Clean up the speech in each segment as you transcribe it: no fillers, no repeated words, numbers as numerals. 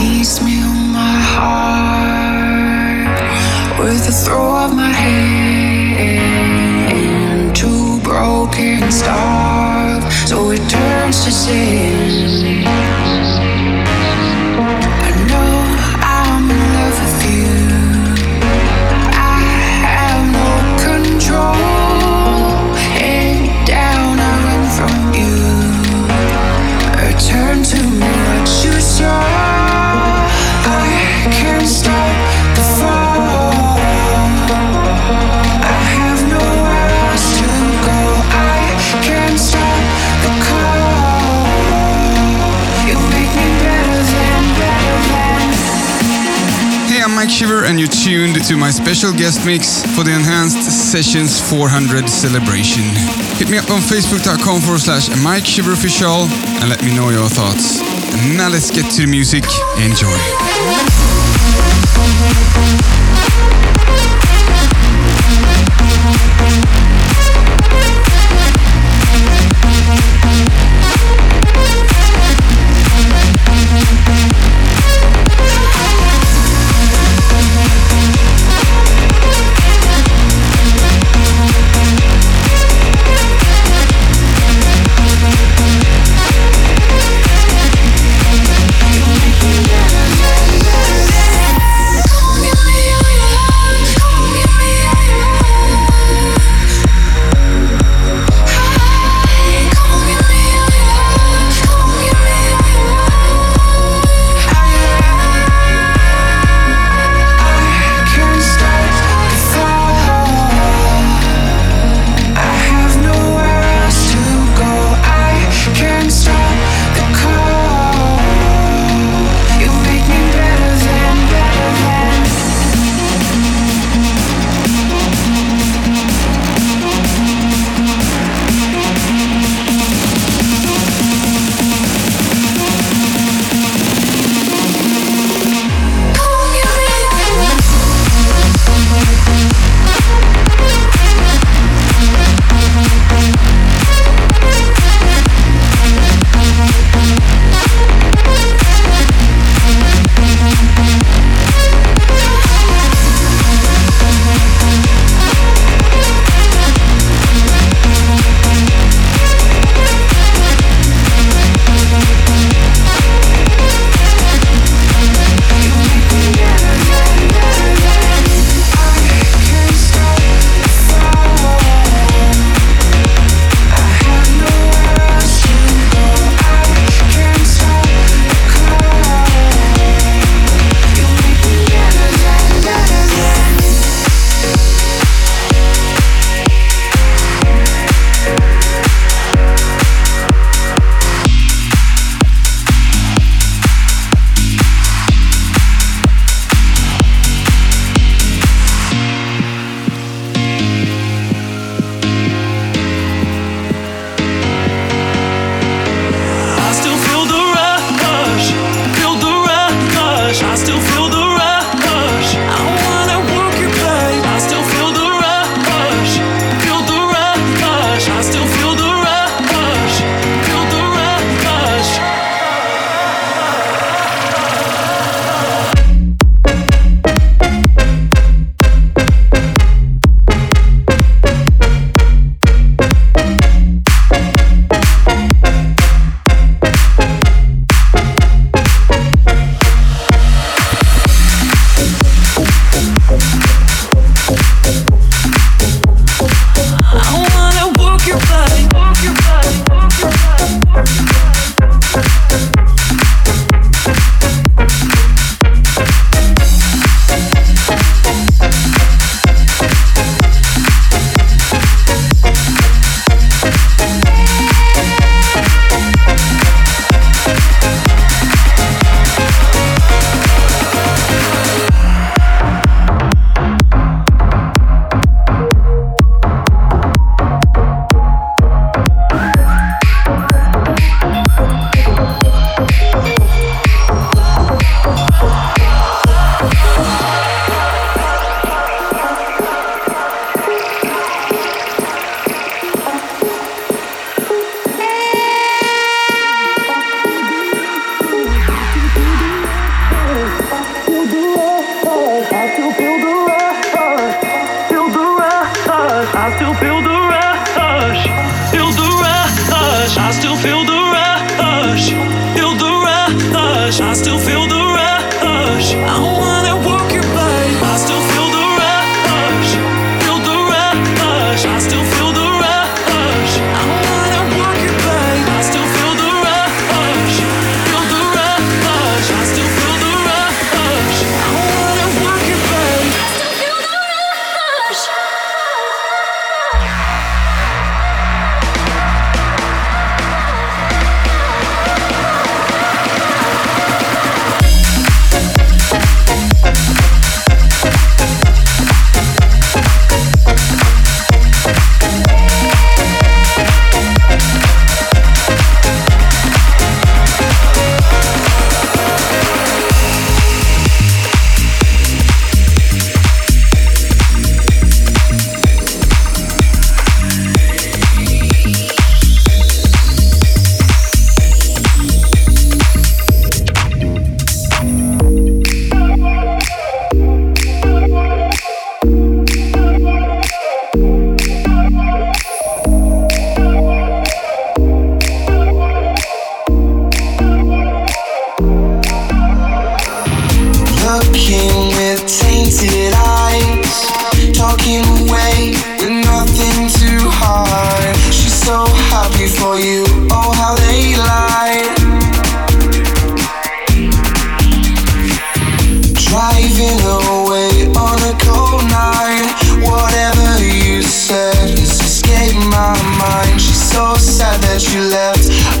piecemeal my heart with a throw of my hand, two broken stars, so it turns to sin. I know I'm in love with you, I have no control, and down I run from you, return to me what you saw. Mike Shiver, and you're tuned to my special guest mix for the Enhanced Sessions 400 celebration. Hit me up on facebook.com/MikeShiverOfficial and let me know your thoughts. And now let's get to the music. Enjoy.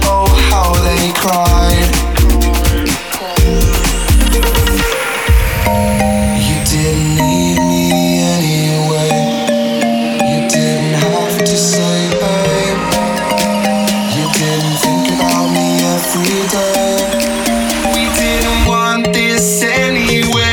Oh, how they cried. You didn't need me anyway. You didn't have to say, babe. You didn't think about me every day. We didn't want this anyway.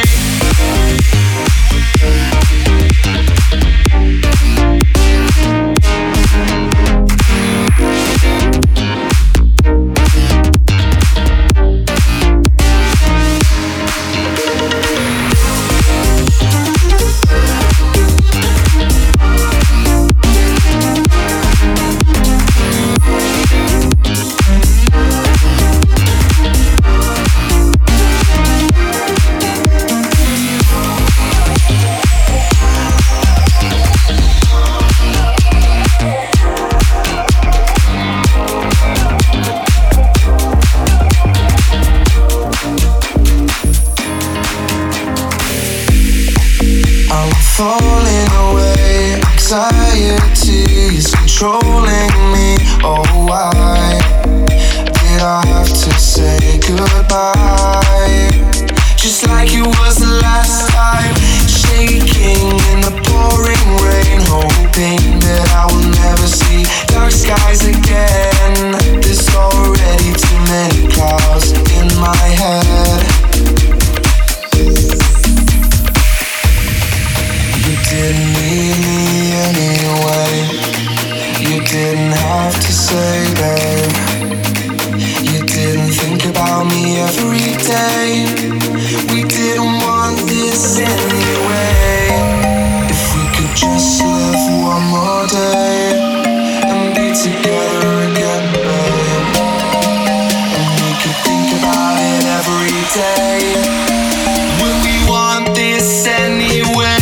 Falling away, anxiety is controlling me. Oh, why did I have to say goodbye? Just like it was the last time. Shaking in the pouring rain, hoping that I will never see dark skies again. There's already too many clouds in my head. You didn't need me anyway. You didn't have to say, babe. You didn't think about me every day. We didn't want this anyway. If we could just live one more day and be together again, babe. And we could think about it every day. Would we want this anyway?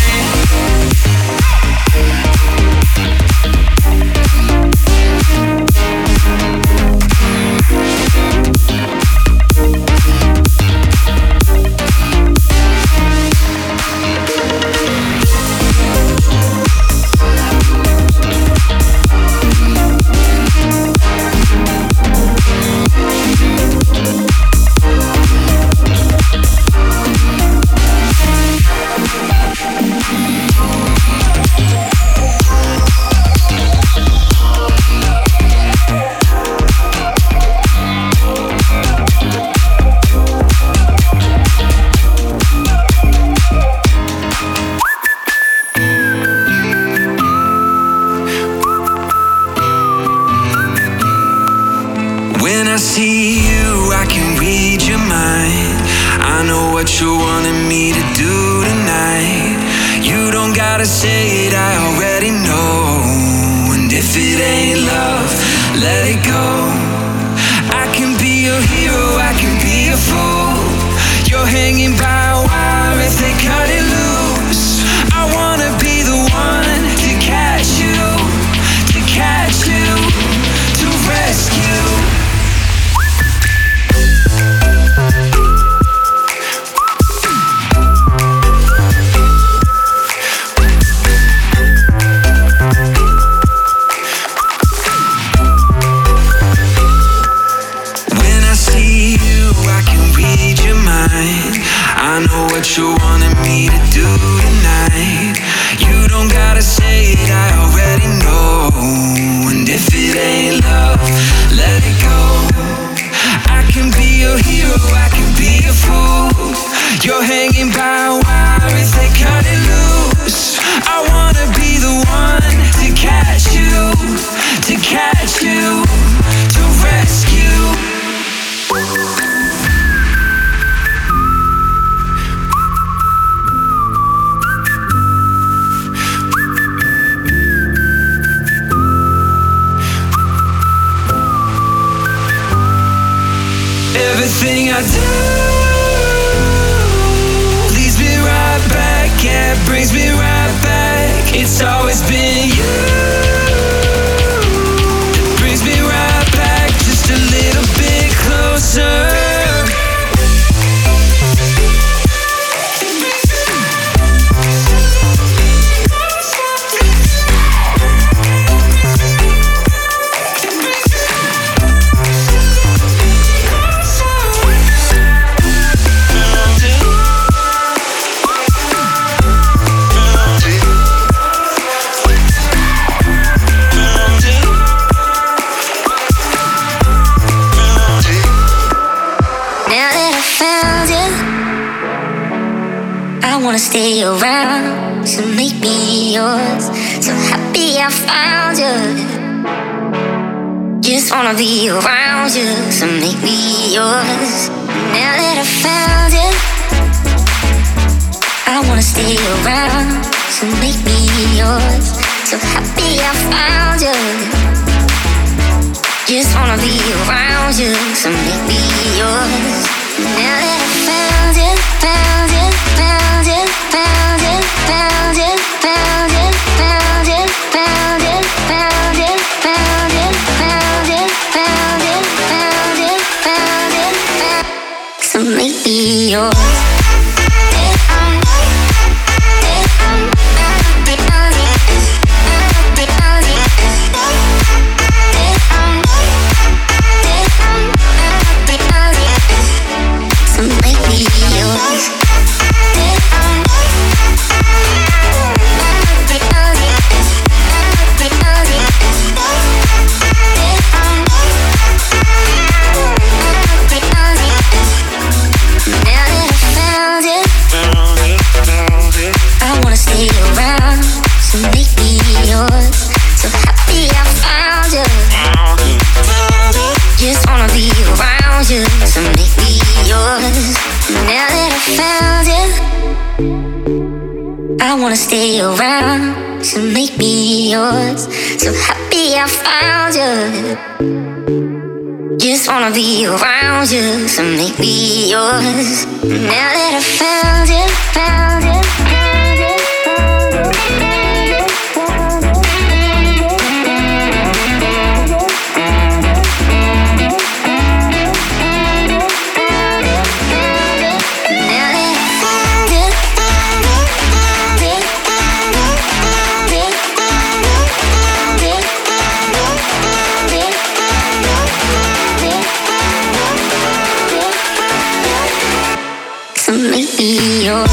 Everything I do leads me right back, yeah, it brings me right back. It's always been you that brings me right back, just a little bit closer. wanna stay around, so make me yours. So happy I found you, just wanna be around you, so make me yours. Now that I found you, I wanna stay around, so make me yours. So happy I found you, just wanna be around you, so make me yours. Now that I found you, found you, found you, found you, found you, found you, found you, found you, found you, found you, found you, found you, found you, found you, found you, so make me yours. Stay around, so make me yours. So happy I found you, just wanna be around you, so make me yours. Now that I found you, found you, found you, found you, found you, found you, yours.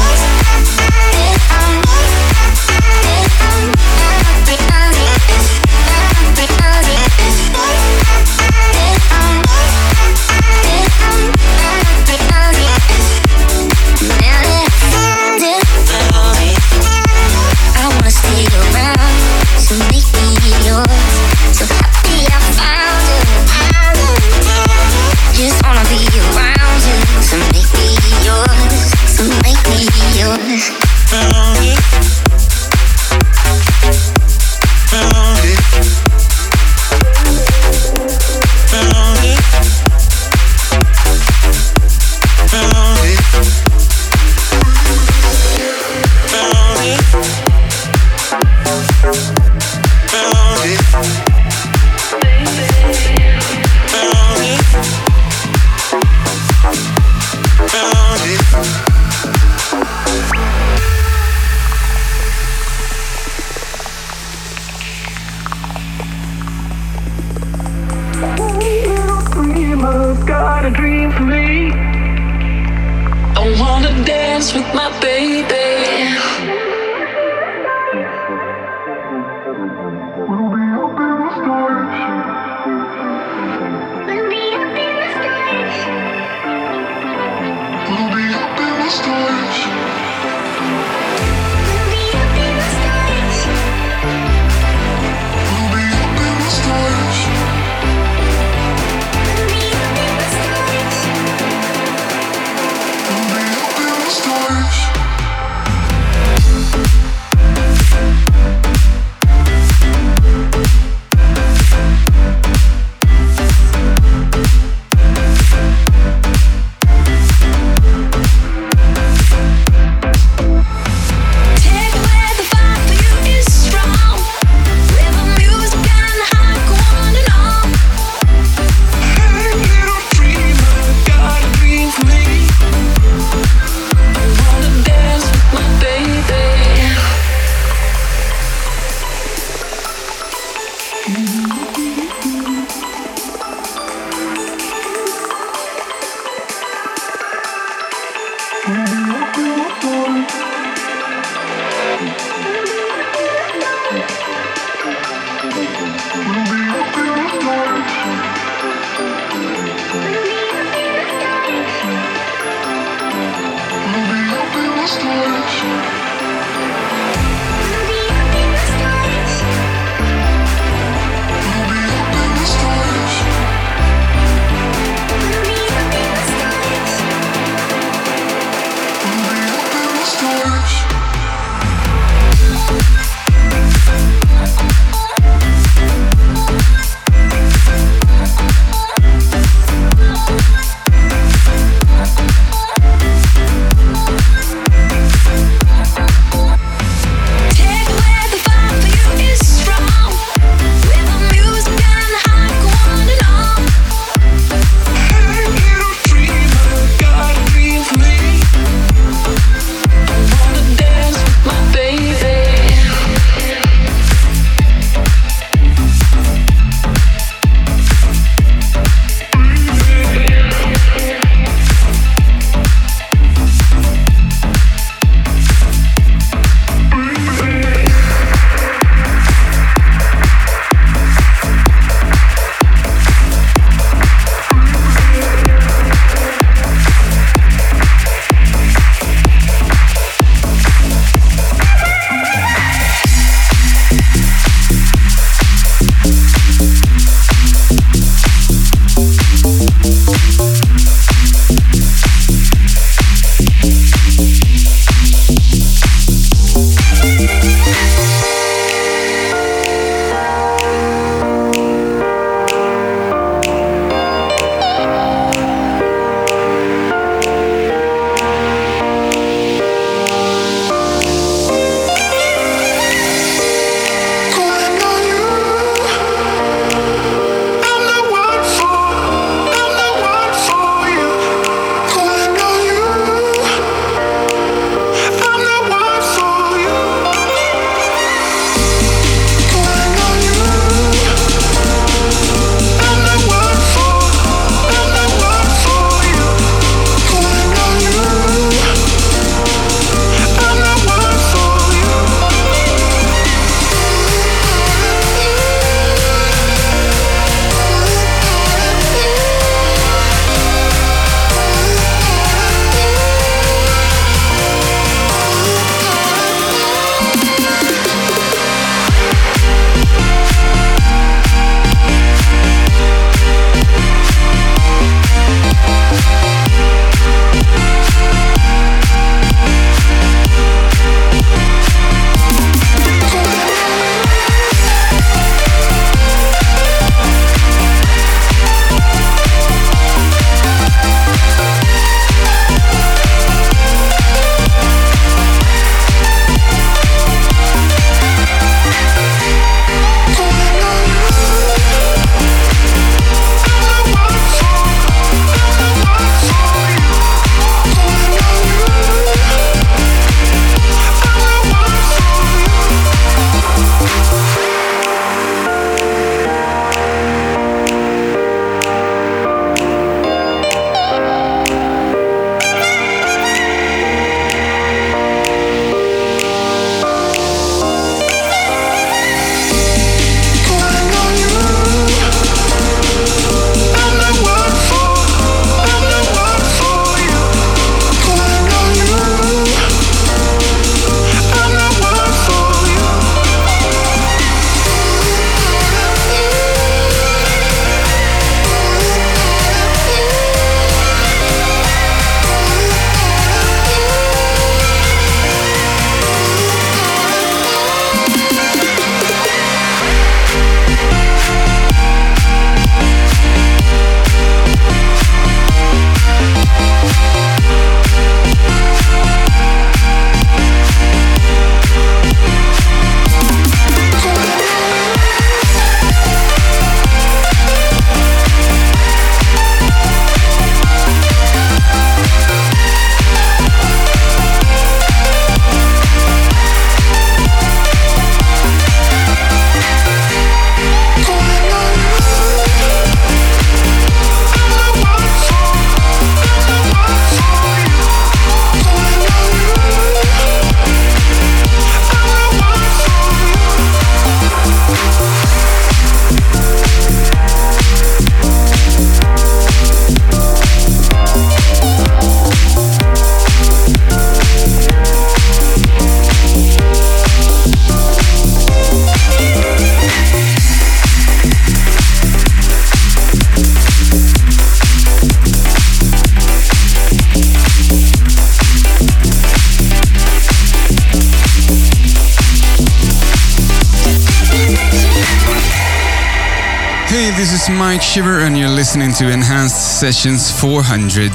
Mike Shiver and you're listening to Enhanced Sessions 400.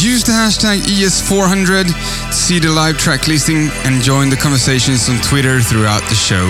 Use the hashtag ES400 to see the live track listing and join the conversations on Twitter throughout the show.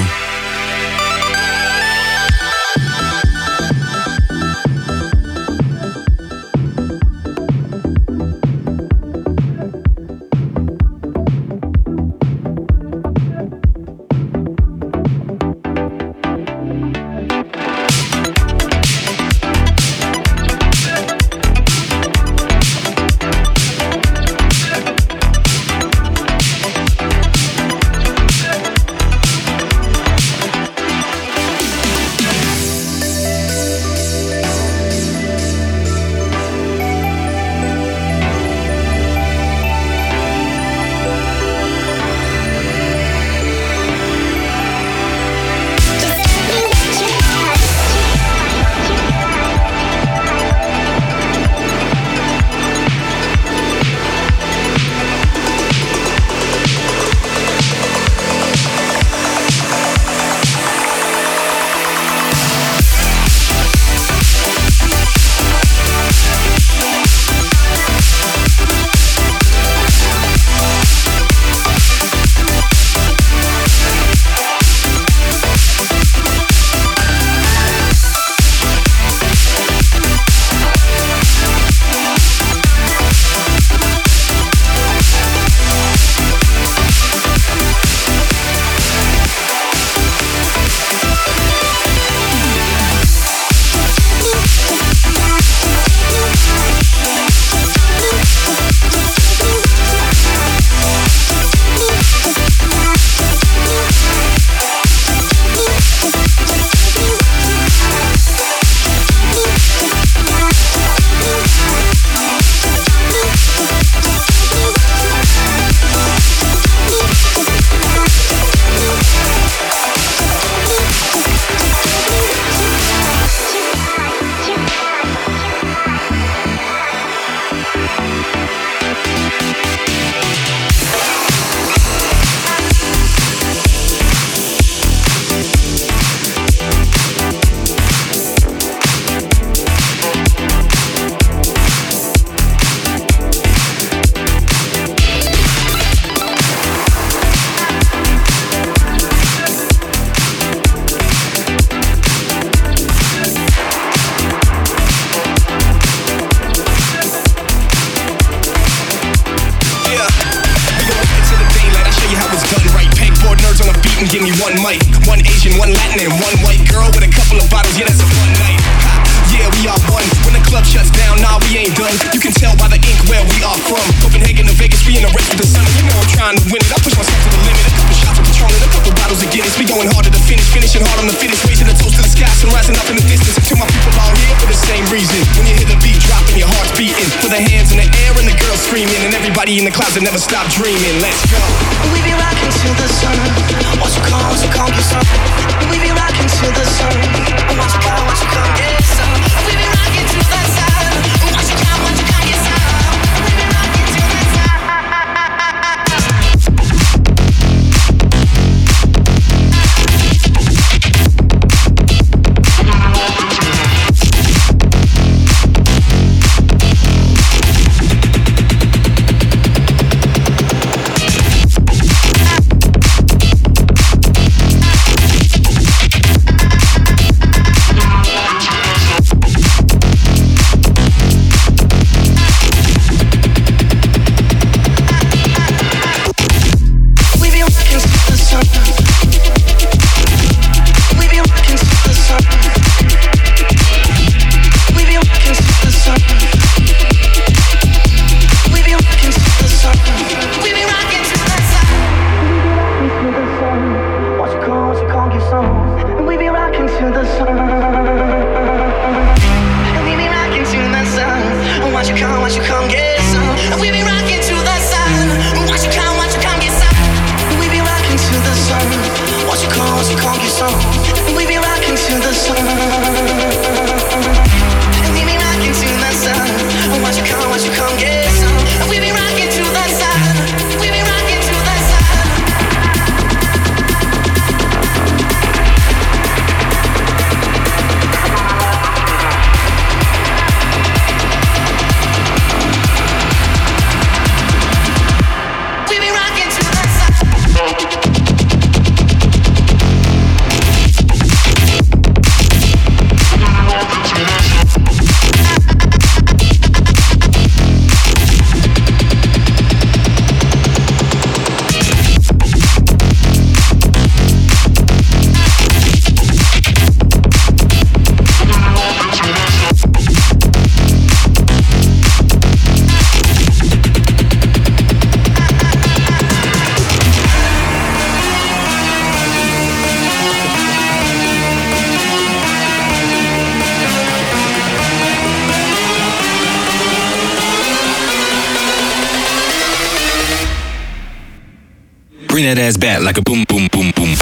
bring that ass back like a boom, boom, boom, boom.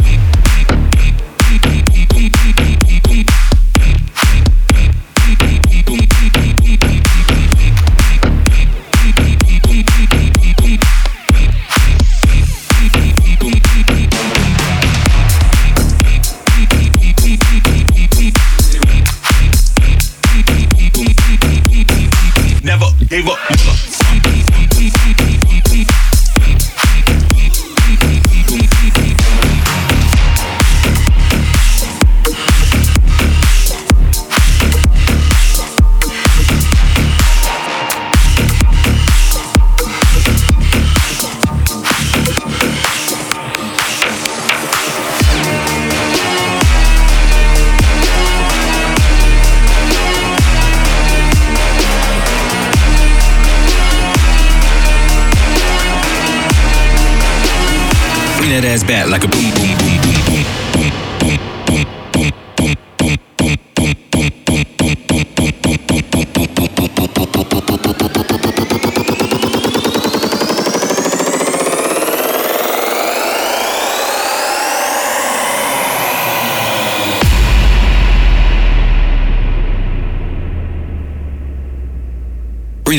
That ass back like a boom, boom, boom, boom, boom, boom, boom, boom, boom, boom, boom, boom, boom, boom, boom, boom, boom, bring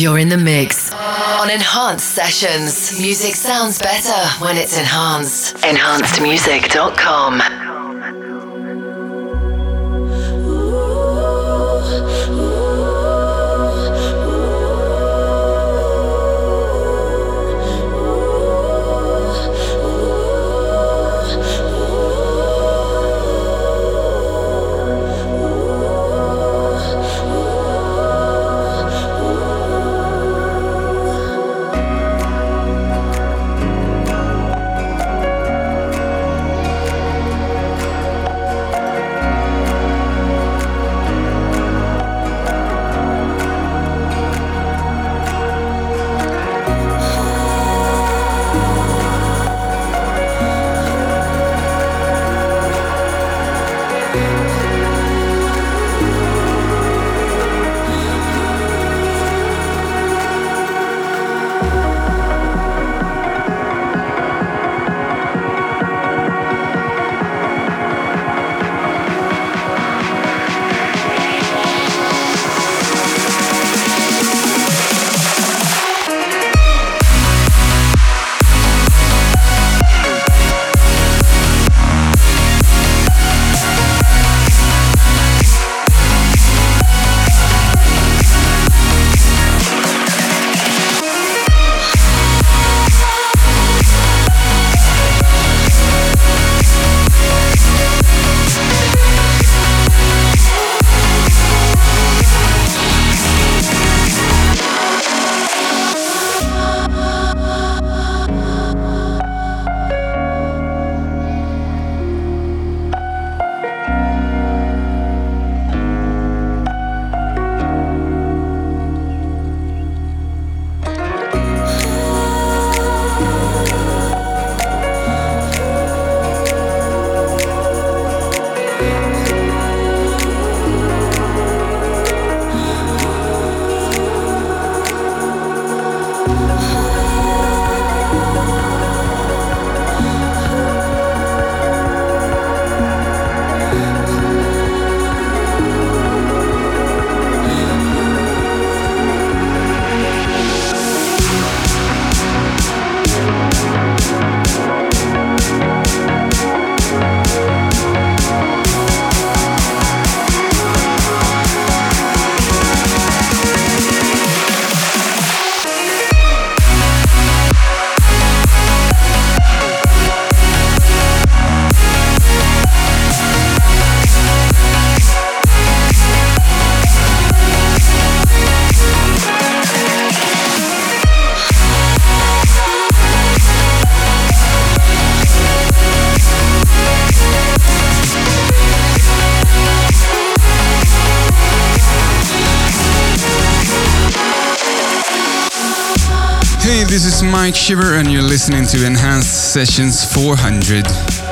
You're in the mix on Enhanced Sessions. Music sounds better when it's enhanced. EnhancedMusic.com. This is Mike Shiver and you're listening to Enhanced Sessions 400.